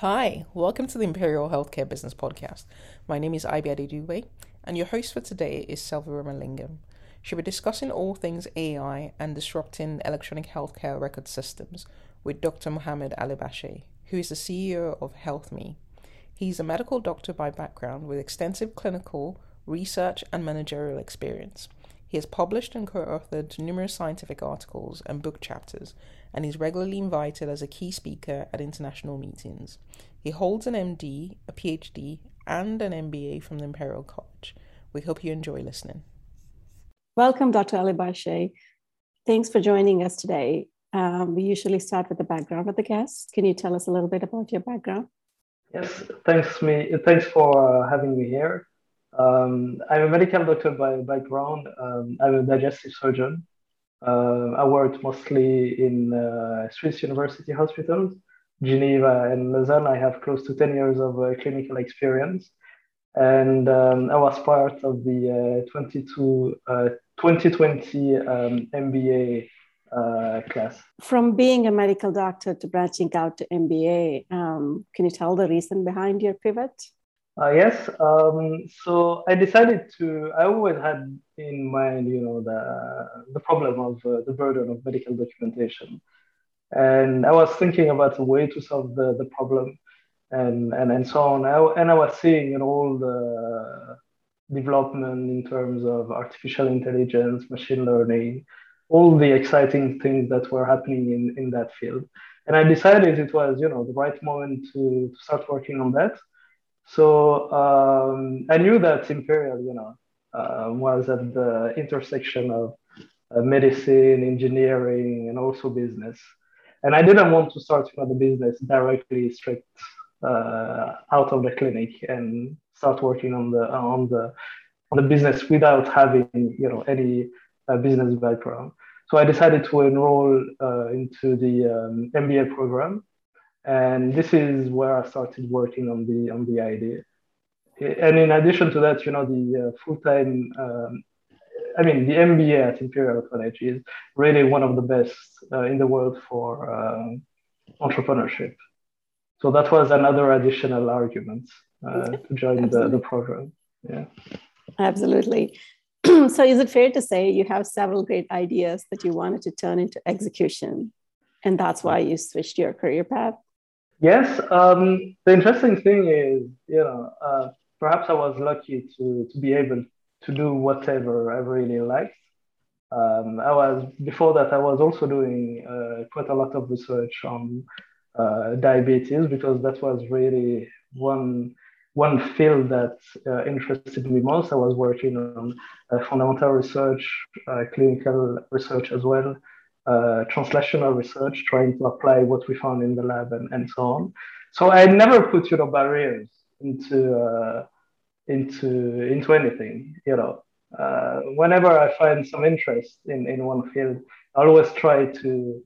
Hi, welcome to the Imperial Healthcare Business Podcast. My name is Ibi Adedouwe, and your host for today is Selva Ramalingam. She'll be discussing all things AI and disrupting electronic healthcare record systems with Dr. Mohamed Alibache, who is the CEO of HealthMe. He's a medical doctor by background with extensive clinical, research, and managerial experience. He has published and co-authored numerous scientific articles and book chapters, and is regularly invited as a key speaker at international meetings. He holds an MD, a PhD, and an MBA from the Imperial College. We hope you enjoy listening. Welcome, Dr. Alibache. Thanks for joining us today. We usually start with the background of the guest. Can you tell us a little bit about your background? Yes, thanks for having me here. I'm a medical doctor by background. I'm a digestive surgeon. I worked mostly in Swiss university hospitals, Geneva and Lausanne. I have close to 10 years of clinical experience. And I was part of the 2020 MBA class. From being a medical doctor to branching out to MBA, can you tell the reason behind your pivot? Yes. So I decided to. I always had in mind, the problem of the burden of medical documentation, and I was thinking about a way to solve the problem, and so on. I was seeing all the development in terms of artificial intelligence, machine learning, all the exciting things that were happening in that field, and I decided it was the right moment to start working on that. So I knew that Imperial, was at the intersection of medicine, engineering, and also business. And I didn't want to start the business directly straight out of the clinic and start working on the business without having any business background. So I decided to enroll into the MBA program. And this is where I started working on the idea. And in addition to that, the full-time, the MBA at Imperial College is really one of the best in the world for entrepreneurship. So that was another additional argument to join the program. Yeah, absolutely. So is it fair to say you have several great ideas that you wanted to turn into execution, and that's why you switched your career path? Yes. The interesting thing is, perhaps I was lucky to be able to do whatever I really liked. Before that, I was also doing quite a lot of research on diabetes, because that was really one field that interested me most. I was working on fundamental research, clinical research as well, translational research, trying to apply what we found in the lab and so on. So I never put barriers into anything. Whenever I find some interest in one field, I always try to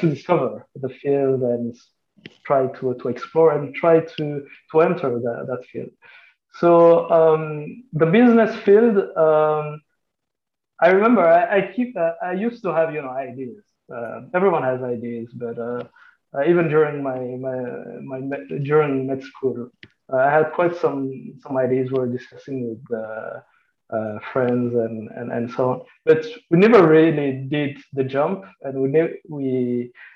discover the field and try to explore and try to enter that field. So the business field. I remember I used to have, ideas. Everyone has ideas, but even during during med school, I had quite some ideas we were discussing with friends and so on. But we never really did the jump, and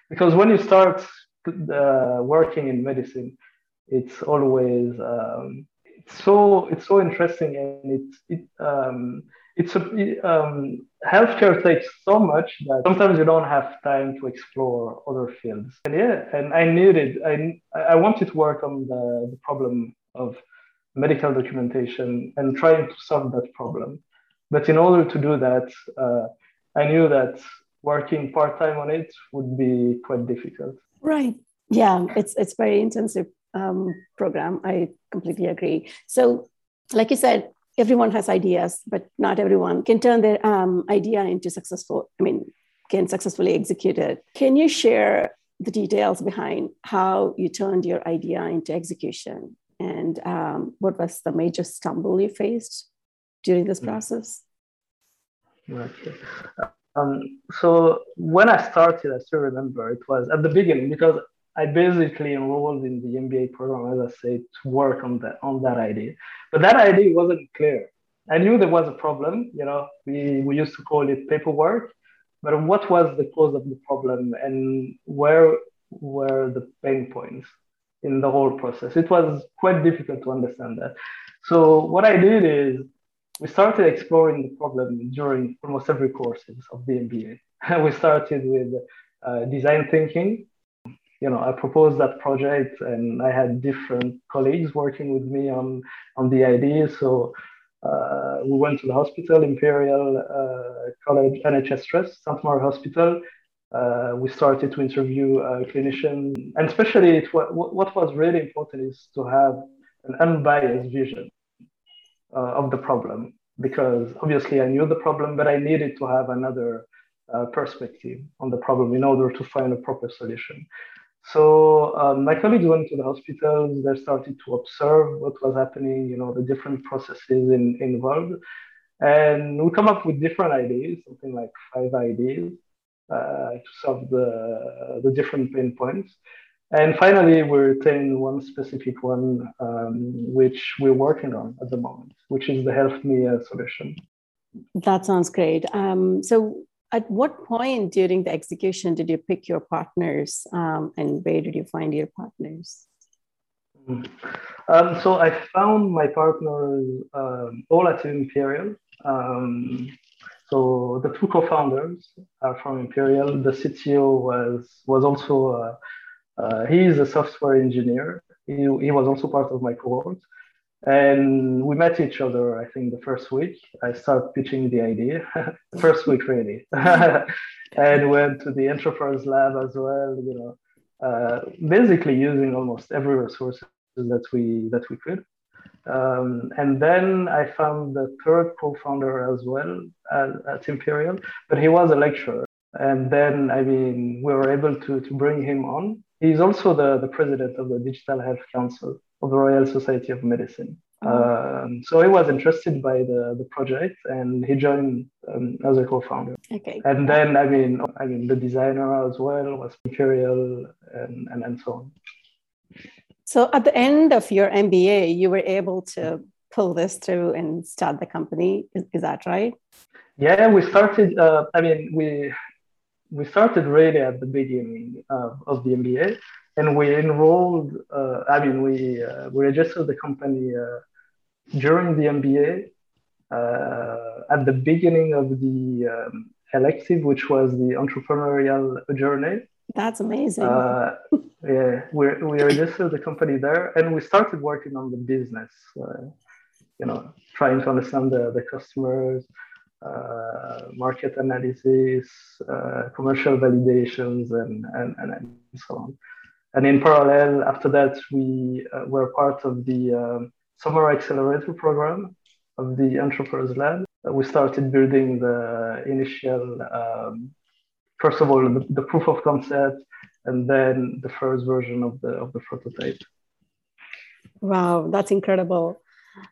because when you start working in medicine, it's always it's so interesting, and healthcare takes so much that sometimes you don't have time to explore other fields. And I wanted to work on the problem of medical documentation and trying to solve that problem. But in order to do that, I knew that working part-time on it would be quite difficult. Right. Yeah, it's very intensive program. I completely agree. So, like you said, everyone has ideas, but not everyone can turn their idea into can successfully execute it. Can you share the details behind how you turned your idea into execution? And what was the major stumble you faced during this process? Okay. So when I started, I still remember it was at the beginning, because I basically enrolled in the MBA program, as I said, to work on that idea. But that idea wasn't clear. I knew there was a problem. You know, we used to call it paperwork, but what was the cause of the problem and where were the pain points in the whole process? It was quite difficult to understand that. So what I did is we started exploring the problem during almost every courses of the MBA. We started with design thinking. You know, I proposed that project and I had different colleagues working with me on the idea. So we went to the hospital, Imperial College NHS Trust, St. Mary's Hospital. We started to interview clinicians. And especially what was really important is to have an unbiased vision of the problem, because obviously I knew the problem, but I needed to have another perspective on the problem in order to find a proper solution. So my colleagues went to the hospitals. They started to observe what was happening, you know, the different processes involved. And we come up with different ideas, something like 5 ideas to solve the different pain points. And finally, we retained one specific one, which we're working on at the moment, which is the HealthMe solution. That sounds great. So at what point during the execution did you pick your partners and where did you find your partners? So I found my partners all at Imperial. So the 2 co-founders are from Imperial. The CTO was also, he is a software engineer. He was also part of my cohort. And we met each other, I think, the first week. I started pitching the idea, first week really, and went to the enterprise lab as well. You know, basically using almost every resource that we could. And then I found the 3rd co-founder as well at Imperial, but he was a lecturer. And then, I mean, we were able to bring him on. He's also the president of the Digital Health Council of the Royal Society of Medicine. So he was interested by the project and he joined as a co-founder. Okay. And then, I mean, the designer as well was Imperial and so on. So at the end of your MBA, you were able to pull this through and start the company. Is that right? Yeah, we started, we started really at the beginning of the MBA. And we enrolled, we registered the company during the MBA at the beginning of the elective, which was the entrepreneurial journey. That's amazing. Yeah, we registered the company there and we started working on the business, you know, trying to understand the customers, market analysis, commercial validations, and so on. And in parallel, after that, we were part of the summer accelerator program of the Entrepreneurs Lab. We started building the initial, first of all, the proof of concept, and then the first version of the prototype. Wow, that's incredible.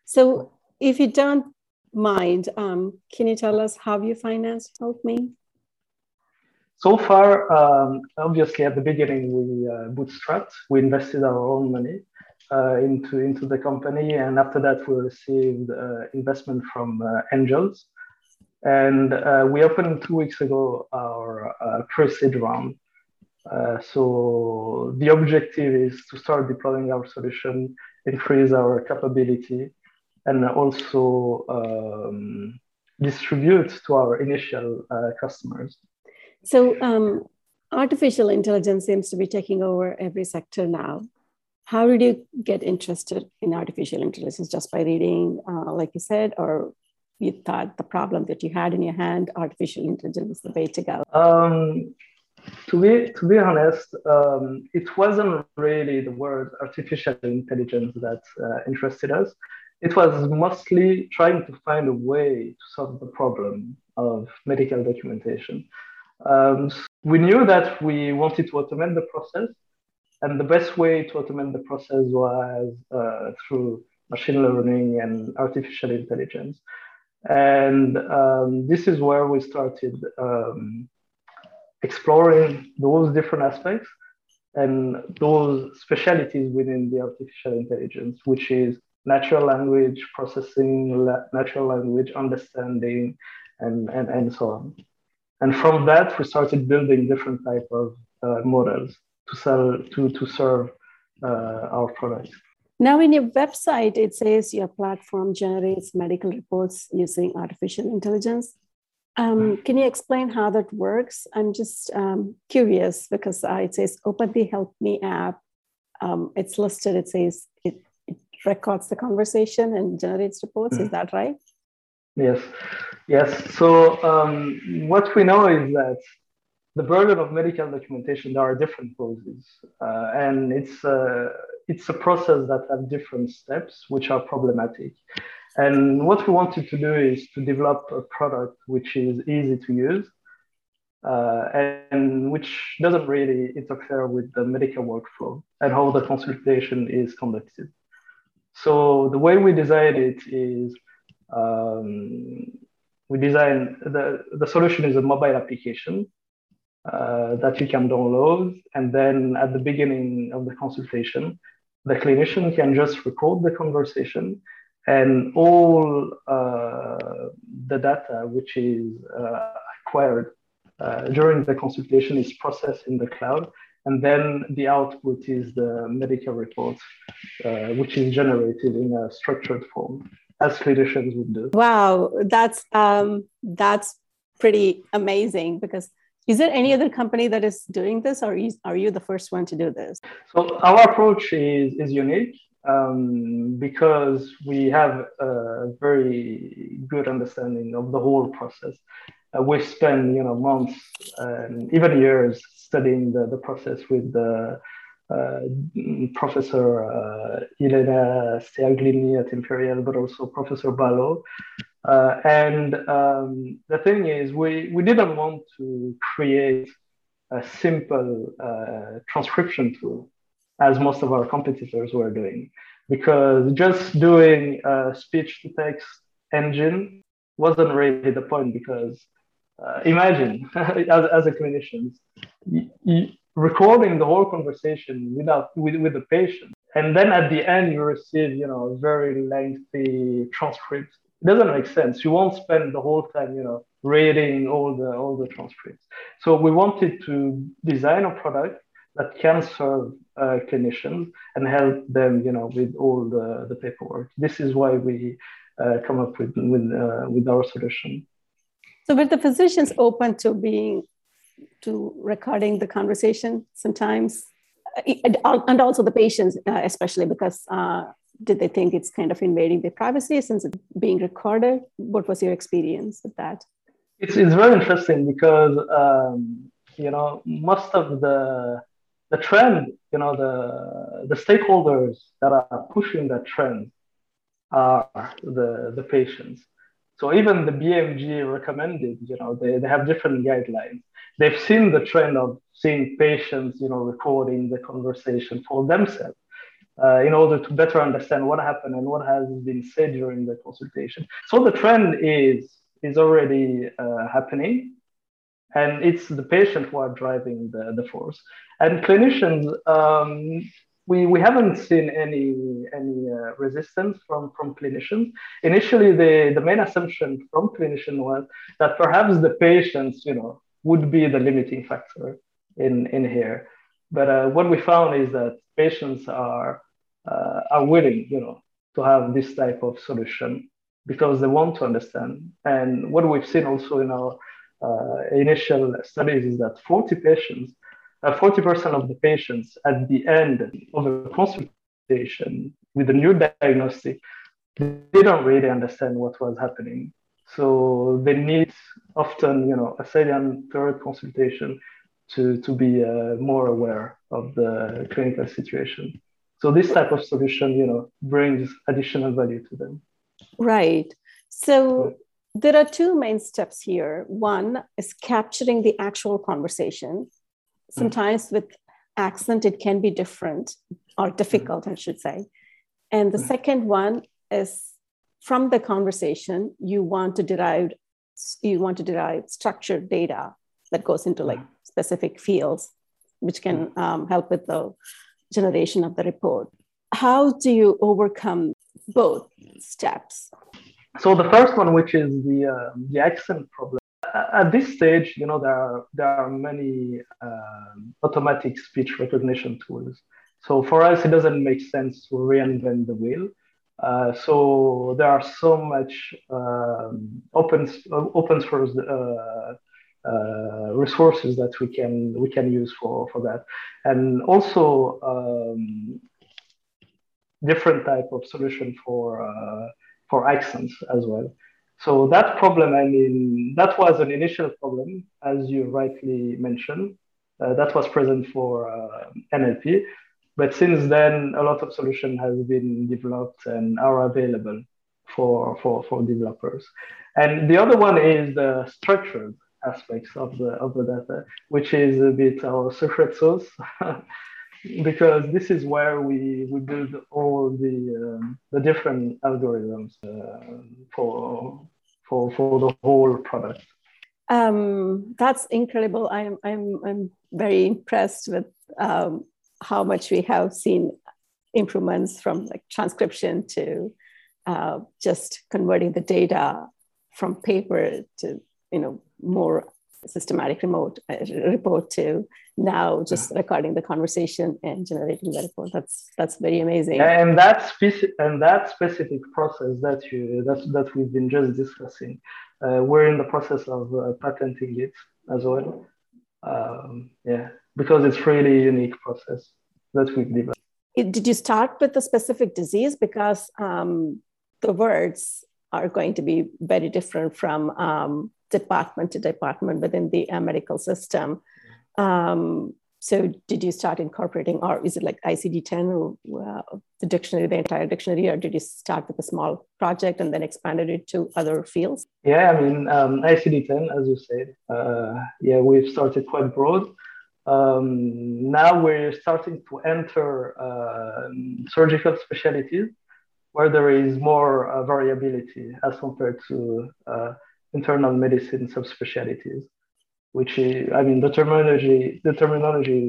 So if you don't mind, can you tell us how you financed HealthMe? So far, obviously, at the beginning, we bootstrapped. We invested our own money into the company. And after that, we received investment from angels. And we opened 2 weeks ago our pre-seed round. So the objective is to start deploying our solution, increase our capability, and also distribute to our initial customers. So artificial intelligence seems to be taking over every sector now. How did you get interested in artificial intelligence? Just by reading, like you said, or you thought the problem that you had in your hand, artificial intelligence is the way to go? To be honest, it wasn't really the word artificial intelligence that interested us. It was mostly trying to find a way to solve the problem of medical documentation. So we knew that we wanted to automate the process, and the best way to automate the process was through machine learning and artificial intelligence. And this is where we started exploring those different aspects. and those specialities within the artificial intelligence, which is natural language processing, natural language understanding, and so on. And from that, we started building different type of models to sell, to serve our products. Now in your website, it says your platform generates medical reports using artificial intelligence. Can you explain how that works? I'm just curious because it says open the HealthMe app. It's listed, it says it records the conversation and generates reports. Is that right? Yes. So what we know is that the burden of medical documentation, there are different poses, and it's a process that have different steps, which are problematic. And what we wanted to do is to develop a product which is easy to use and which doesn't really interfere with the medical workflow and how the consultation is conducted. So the way we designed it is the solution is a mobile application that you can download. And then at the beginning of the consultation, the clinician can just record the conversation, and all the data which is acquired during the consultation is processed in the cloud, and then the output is the medical report, which is generated in a structured form, as clinicians would do. Wow, that's pretty amazing. Because is there any other company that is doing this, or are you the first one to do this? So our approach is unique. Because we have a very good understanding of the whole process. We spend months and even years studying the process with Professor Elena Steglini at Imperial, but also Professor Balo. The thing is, we didn't want to create a simple transcription tool, as most of our competitors were doing, because just doing a speech-to-text engine wasn't really the point. Because imagine, as a clinician, recording the whole conversation with the patient, and then at the end you receive a very lengthy transcript. It doesn't make sense. You won't spend the whole time reading all the transcripts. So we wanted to design a product that can serve clinicians and help them, with all the paperwork. This is why we come up with our solution. So were the physicians open to recording the conversation sometimes? And also the patients, especially because did they think it's kind of invading their privacy since it's being recorded? What was your experience with that? It's very interesting because, most of the trend, the stakeholders that are pushing that trend are the patients. So even the BMG recommended, they have different guidelines. They've seen the trend of seeing patients, recording the conversation for themselves in order to better understand what happened and what has been said during the consultation. So the trend is already happening. And it's the patient who are driving the force. And clinicians, we haven't seen any resistance from clinicians. Initially, the main assumption from clinicians was that perhaps the patients, would be the limiting factor in here. But what we found is that patients are willing, to have this type of solution because they want to understand. And what we've seen also in our initial studies is that 40% of the patients at the end of a consultation with a new diagnostic, they don't really understand what was happening. So they need often, a second, third consultation to be more aware of the clinical situation. So this type of solution, brings additional value to them. Right. So there are two main steps here. One is capturing the actual conversation. Sometimes with accent, it can be different or difficult, I should say. And the second one is from the conversation, you want to derive structured data that goes into like specific fields. which can help with the generation of the report. How do you overcome both steps? So the first one, which is the accent problem. At this stage, you know, there are many automatic speech recognition tools. So for us, it doesn't make sense to reinvent the wheel. So there are so much open source resources that we can use for that, and also different type of solution for accents as well. So that problem, I mean, that was an initial problem, as you rightly mentioned, that was present for NLP. But since then, a lot of solution has been developed and are available for developers. And the other one is the structured aspects of the data, which is a bit our secret sauce, because this is where we build all the different algorithms for the whole product. That's incredible. I'm very impressed with how much we have seen improvements from like transcription to just converting the data from paper to more systematic remote report to now just recording the conversation and generating the report. That's very amazing. And that specific process that we've been just discussing, we're in the process of patenting it as well. Because it's really a unique process that we've developed. Did you start with a specific disease? Because the words are going to be very different from department to department within the medical system. So did you start incorporating, or is it like ICD-10 or the dictionary, the entire dictionary, or did you start with a small project and then expanded it to other fields? Yeah, I mean, ICD-10, as you said, we've started quite broad. Now we're starting to enter surgical specialties where there is more variability as compared to internal medicine subspecialties, which is, I mean, the terminology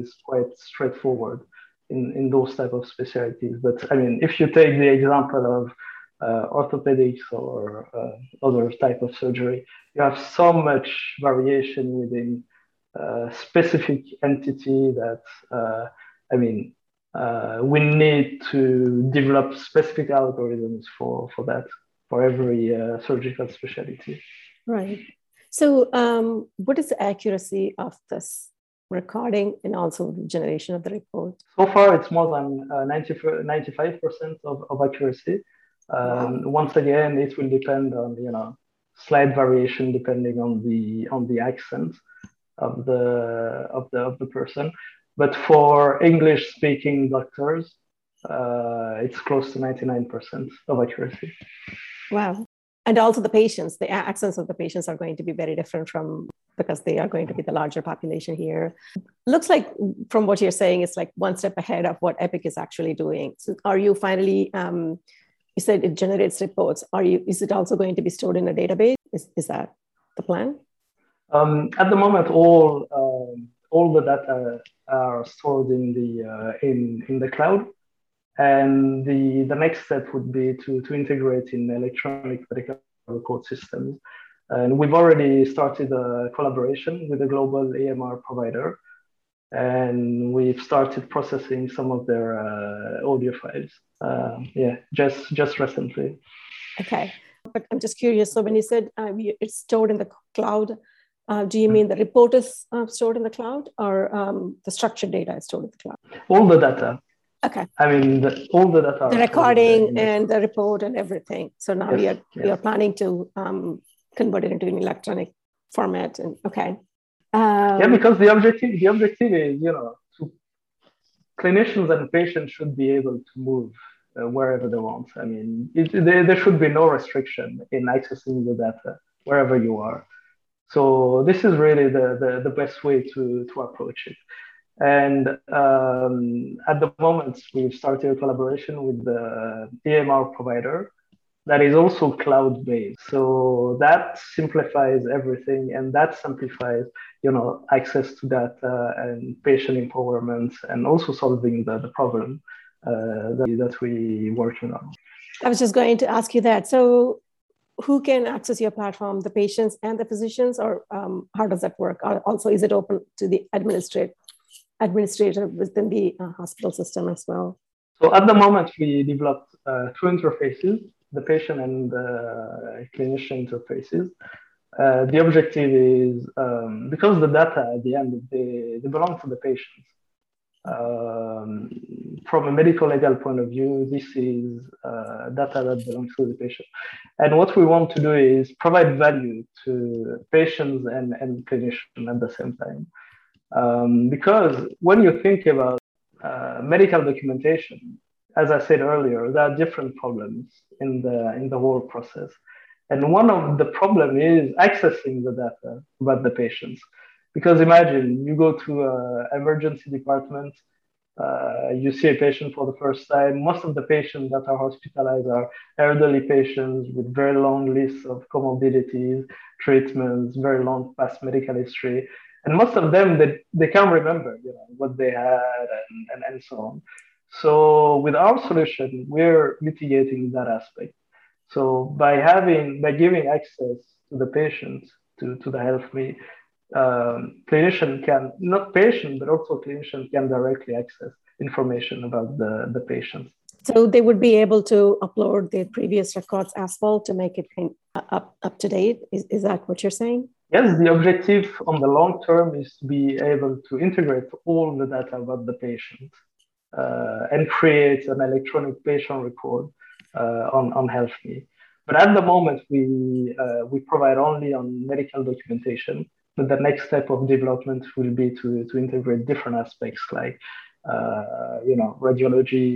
is quite straightforward in those type of specialties. But I mean, if you take the example of orthopedics or other type of surgery, you have so much variation within specific entity that, we need to develop specific algorithms for that, for every surgical specialty. Right. So what is the accuracy of this recording and also the generation of the report? So far, it's more than 95% of accuracy. Wow. Once again, it will depend on, slight variation depending on the accent of the person, but for English speaking doctors, it's close to 99% of accuracy. Wow! And also the patients, the accents of the patients are going to be very different because they are going to be the larger population here. Looks like from what you're saying, it's like one step ahead of what Epic is actually doing. So are you finally? You said it generates reports. Is it also going to be stored in a database? Is that the plan? At the moment, all the data are stored in the cloud, and the next step would be to integrate in electronic medical record systems. And we've already started a collaboration with a global EMR provider, and we've started processing some of their audio files. Just recently. Okay, but I'm just curious. So when you said it's stored in the cloud. Do you mean the report is stored in the cloud, or the structured data is stored in the cloud? All the data. Okay. I mean, all the data. The recording and the report and everything. So now we are planning to convert it into an electronic format. And okay. Because the objective is, to clinicians and patients should be able to move wherever they want. I mean, there should be no restriction in accessing the data wherever you are. So this is really the best way to approach it. And at the moment, we've started a collaboration with the EMR provider that is also cloud-based. So that simplifies everything, and that simplifies, you know, access to data and patient empowerment, and also solving the problem that we working on. I was just going to ask you that. So who can access your platform, the patients and the physicians, or how does that work? Also, is it open to the administrator within the hospital system as well? So at the moment, we developed two interfaces, the patient and the clinician interfaces. The objective is, because the data at the end, they belong to the patients. From a medical legal point of view, this is data that belongs to the patient. And what we want to do is provide value to patients and clinicians at the same time. Because when you think about medical documentation, as I said earlier, there are different problems in the whole process. And one of the problem is accessing the data about the patients. Because imagine you go to an emergency department, you see a patient for the first time. Most of the patients that are hospitalized are elderly patients with very long lists of comorbidities, treatments, very long past medical history. And most of them, they can't remember, you know, what they had and so on. So with our solution, we're mitigating that aspect. So by giving access to the patients, to the HealthMe, clinician can directly access information about the patients. So they would be able to upload their previous records as well to make it up to date. Is that what you're saying? Yes, the objective on the long term is to be able to integrate all the data about the patient and create an electronic patient record on HealthMe. But at the moment, we provide only on medical documentation. But the next step of development will be to integrate different aspects like, radiology,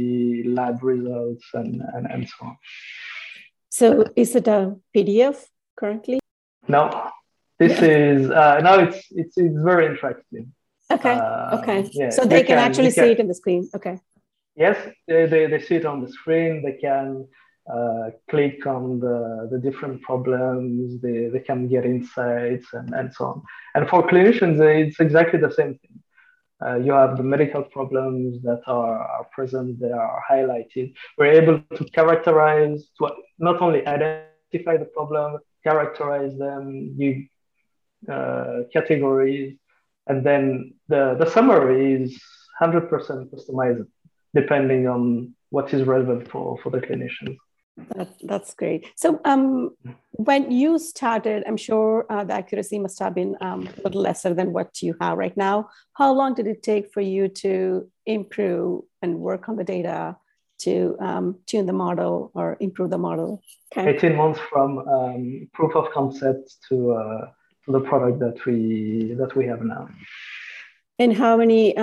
lab results, and so on. So is it a PDF currently? No, it's very interactive. Okay. Yeah, so they can see it on the screen. Okay. Yes, they see it on the screen. They can click on the different problems, they can get insights and so on. And for clinicians, it's exactly the same thing. You have the medical problems that are present, they are highlighted. We're able to characterize, to not only identify the problem, characterize them, give categories, and then the summary is 100% customized depending on what is relevant for the clinicians. That's great. So when you started, I'm sure the accuracy must have been a little lesser than what you have right now. How long did it take for you to improve and work on the data to tune the model or improve the model? Okay. 18 months from proof of concept to the product that we have now. And how many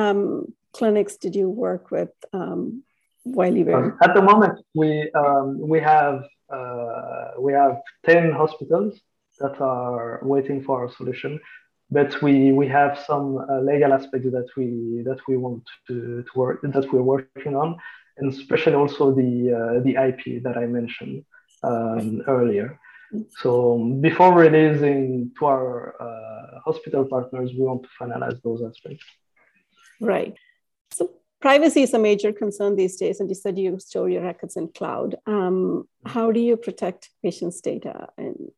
clinics did you work with? At the moment, we have 10 hospitals that are waiting for our solution, but we have some legal aspects that we want to work that we're working on, and especially also the IP that I mentioned earlier. So before releasing to our hospital partners, we want to finalize those aspects. Right. So privacy is a major concern these days, and you said you store your records in cloud. How do you protect patients' data? And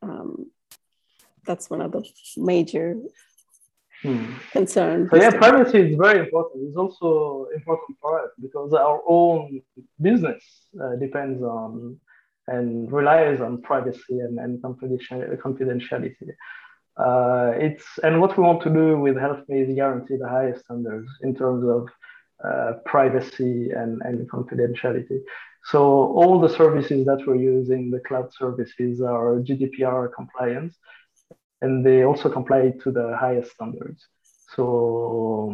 that's one of the major concerns. So privacy is very important. It's also important for us because our own business depends on and relies on privacy and confidentiality. And what we want to do with HealthMe is guarantee the highest standards in terms of privacy and confidentiality. So all the services that we're using, the cloud services, are GDPR compliance, and they also comply to the highest standards. So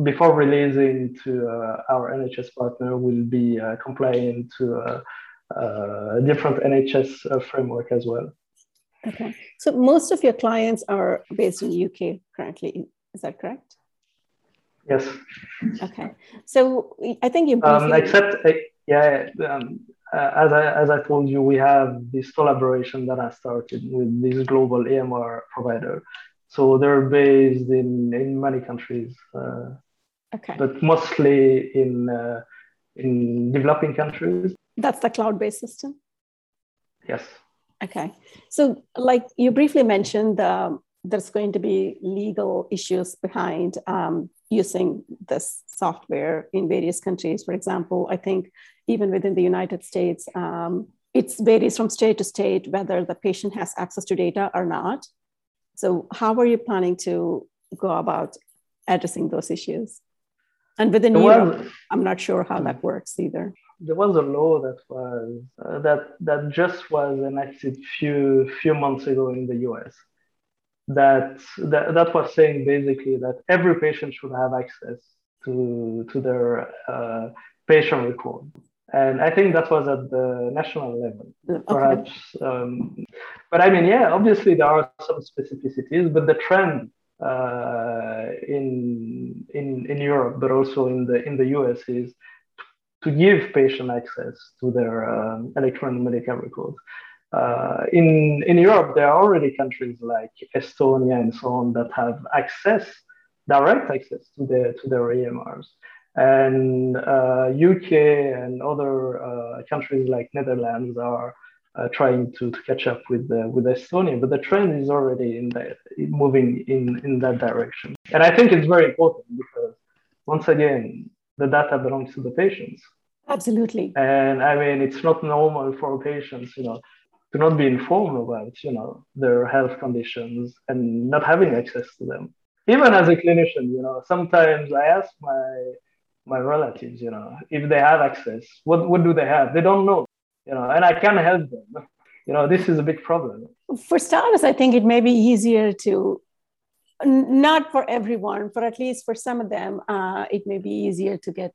before releasing to our NHS partner, we'll be complying to different NHS framework as well. Okay. So most of your clients are based in the UK currently. Is that correct? Yes. Okay. So I think you. Except, yeah, as I told you, we have this collaboration that I started with this global EMR provider. So they're based in many countries, but mostly in developing countries. That's the cloud-based system? Yes. Okay. So like you briefly mentioned, there's going to be legal issues behind using this software in various countries. For example, I think even within the United States, it varies from state to state whether the patient has access to data or not. So how are you planning to go about addressing those issues? And within Europe, I'm not sure how that works either. There was a law that was that just was enacted few months ago in the US. That was saying basically that every patient should have access to their patient record, and I think that was at the national level, perhaps. Okay. But I mean, yeah, obviously there are some specificities, but the trend in Europe, but also in the US, is to give patient access to their electronic medical records. In Europe, there are already countries like Estonia and so on that have direct access to their EMRs. And UK and other countries like Netherlands are trying to catch up with Estonia, but the trend is already moving in that direction. And I think it's very important because, once again, the data belongs to the patients. Absolutely. And I mean, it's not normal for patients, to not be informed about, their health conditions and not having access to them. Even as a clinician, sometimes I ask my relatives, if they have access, what do they have? They don't know, and I can't help them. This is a big problem. For starters, I think it may be easier to, not for everyone, but at least for some of them, it may be easier to get,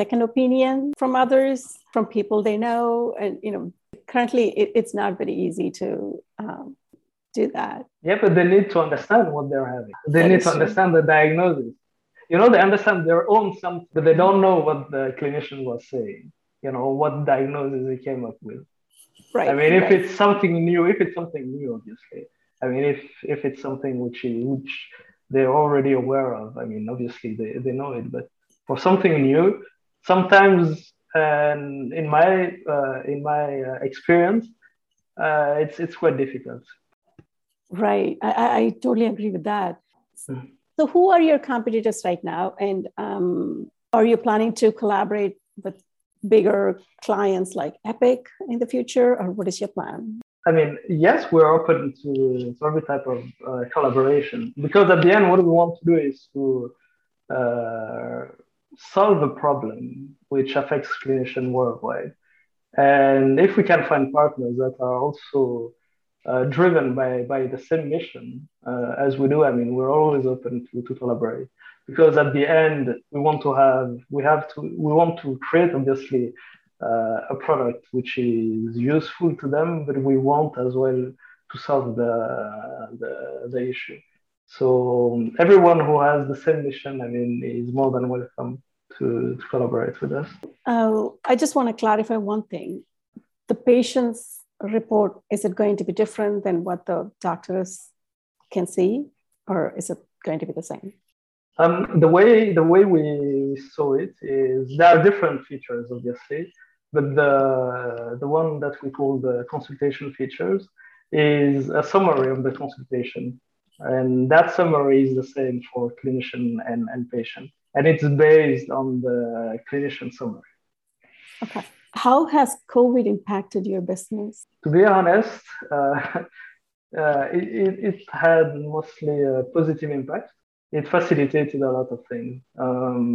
second opinion from others, from people they know, and, currently, it's not very easy to do that. Yeah, but they need to understand what they're having. They need to understand the diagnosis. They understand their own symptoms, but they don't know what the clinician was saying, what diagnosis he came up with. Right. I mean, if it's something new, obviously. I mean, if it's something which they're already aware of, I mean, obviously they know it. But for something new, sometimes... And in my experience, it's quite difficult. Right, I totally agree with that. Mm-hmm. So, who are your competitors right now, and are you planning to collaborate with bigger clients like Epic in the future, or what is your plan? I mean, yes, we're open to every type of collaboration because at the end, what we want to do is to solve a problem which affects clinicians worldwide. And if we can find partners that are also driven by the same mission as we do, I mean, we're always open to collaborate because at the end, we want to create, obviously, a product which is useful to them, but we want as well to solve the issue. So everyone who has the same mission, I mean, is more than welcome to collaborate with us. I just want to clarify one thing. The patient's report, is it going to be different than what the doctors can see, or is it going to be the same? The way we saw it is there are different features, obviously, but the one that we call the consultation features is a summary of the consultation. And that summary is the same for clinician and patient. And it's based on the clinician summary. Okay. How has COVID impacted your business? To be honest, it had mostly a positive impact. It facilitated a lot of things.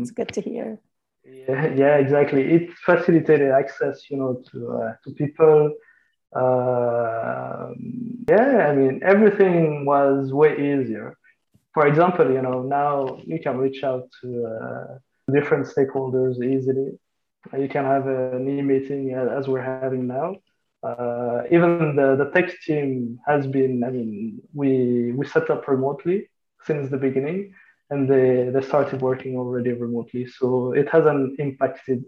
It's good to hear. Yeah, exactly. It facilitated access, to people. Yeah, I mean, everything was way easier. For example, now you can reach out to different stakeholders easily. You can have an e-meeting as we're having now. Even the tech team has been, I mean, we set up remotely since the beginning, and they started working already remotely. So it hasn't impacted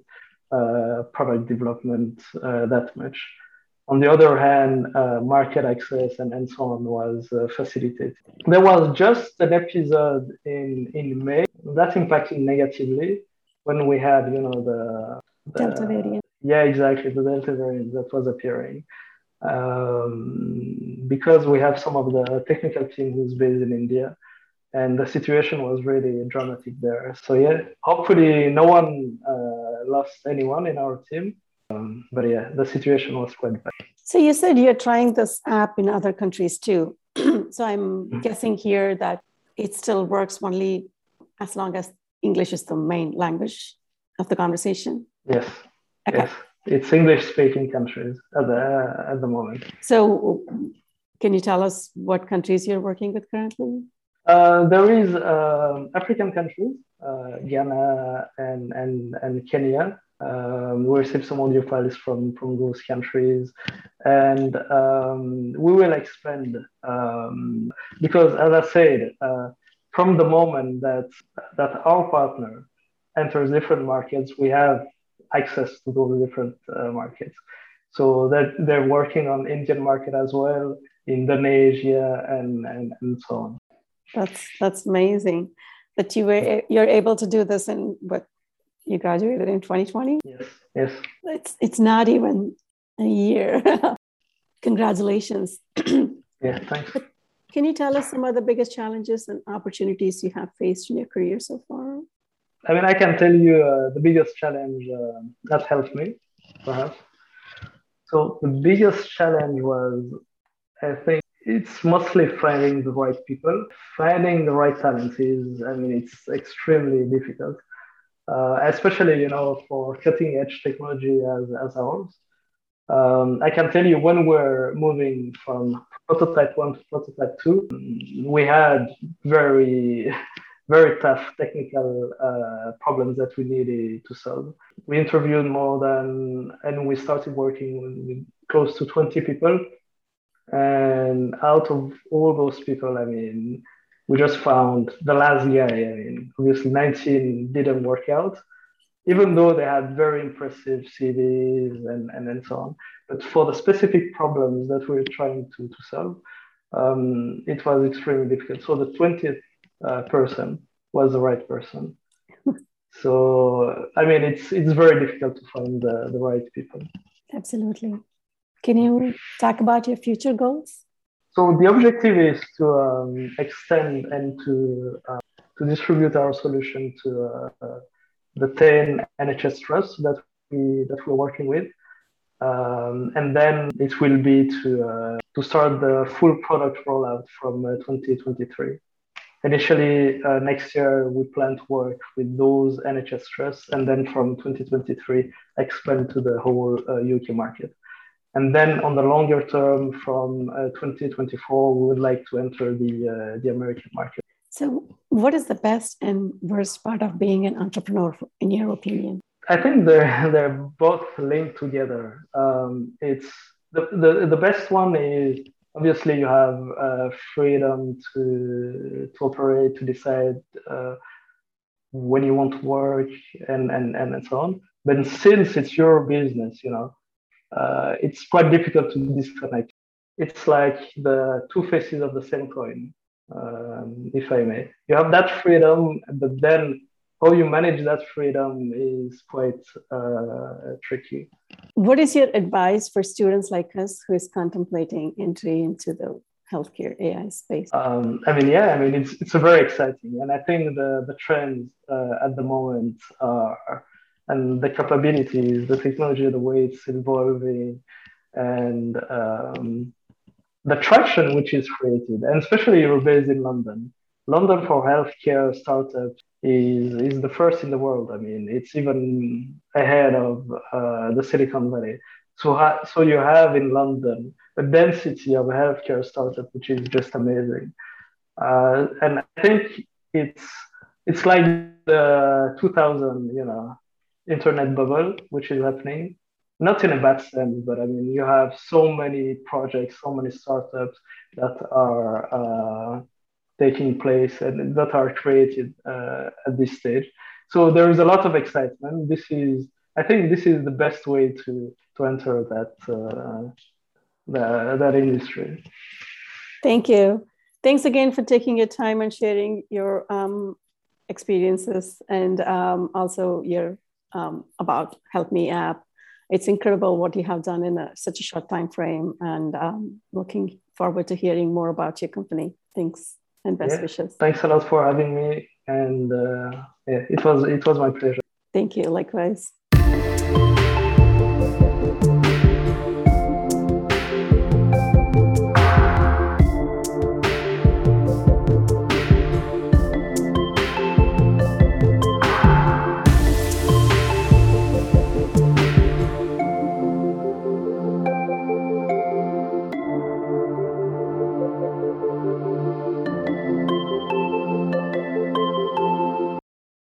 product development that much. On the other hand, market access and so on was facilitated. There was just an episode in May that impacted negatively when we had, the Delta variant. Yeah, exactly, the Delta variant that was appearing. Because we have some of the technical team who's based in India, and the situation was really dramatic there. So yeah, hopefully no one lost anyone in our team. But yeah, the situation was quite bad. So you said you're trying this app in other countries too. So I'm guessing here that it still works only as long as English is the main language of the conversation? Yes. Okay. Yes. It's English-speaking countries at the moment. So can you tell us what countries you're working with currently? There is African countries, Ghana and Kenya. We receive some audio files from those countries, and we will expand because, as I said, from the moment that our partner enters different markets, we have access to those different markets. So that they're working on Indian market as well, Indonesia, and so on. That's amazing that you're able to do this in what. You graduated in 2020? Yes. It's not even a year. Congratulations. Yeah, thanks. But can you tell us some of the biggest challenges and opportunities you have faced in your career so far? I mean, I can tell you the biggest challenge that helped me, perhaps. So the biggest challenge was, I think, it's mostly finding the right people. Finding the right talent is, I mean, it's extremely difficult. Especially, for cutting-edge technology as ours. I can tell you when we're moving from prototype 1 to prototype 2, we had very, very tough technical problems that we needed to solve. We interviewed and we started working with close to 20 people. And out of all those people, we just found the last guy. Obviously 19 didn't work out, even though they had very impressive CVs and so on. But for the specific problems that we were trying to solve, it was extremely difficult. So the 20th person was the right person. So, it's very difficult to find the right people. Absolutely. Can you talk about your future goals? So the objective is to extend and to distribute our solution to the 10 NHS trusts that we're working with, and then it will be to start the full product rollout from 2023. Initially, next year we plan to work with those NHS trusts, and then from 2023 expand to the whole UK market. And then on the longer term, from 2024, we would like to enter the American market. So what is the best and worst part of being an entrepreneur, in your opinion? I think they're both linked together. It's the best one is, obviously, you have freedom to operate, to decide when you want to work and so on. But since it's your business, it's quite difficult to disconnect. It's like the two faces of the same coin, if I may. You have that freedom, but then how you manage that freedom is quite tricky. What is your advice for students like us who is contemplating entry into the healthcare AI space? It's very exciting. And I think the trends at the moment are, and the capabilities, the technology, the way it's evolving, and the traction which is created, and especially you're based in London. London for healthcare startups is the first in the world. It's even ahead of the Silicon Valley. So you have in London a density of healthcare startup, which is just amazing. And I think it's like the 2000, internet bubble, which is happening, not in a bad sense, but you have so many projects, so many startups that are taking place and that are created at this stage. So there is a lot of excitement. This is, I think this is the best way to enter that industry. Thank you. Thanks again for taking your time and sharing your experiences and also your about HealthMe app. It's incredible what you have done in such a short time frame, and looking forward to hearing more about your company. Thanks and best wishes. Thanks a lot for having me, and it was my pleasure. Thank you. Likewise.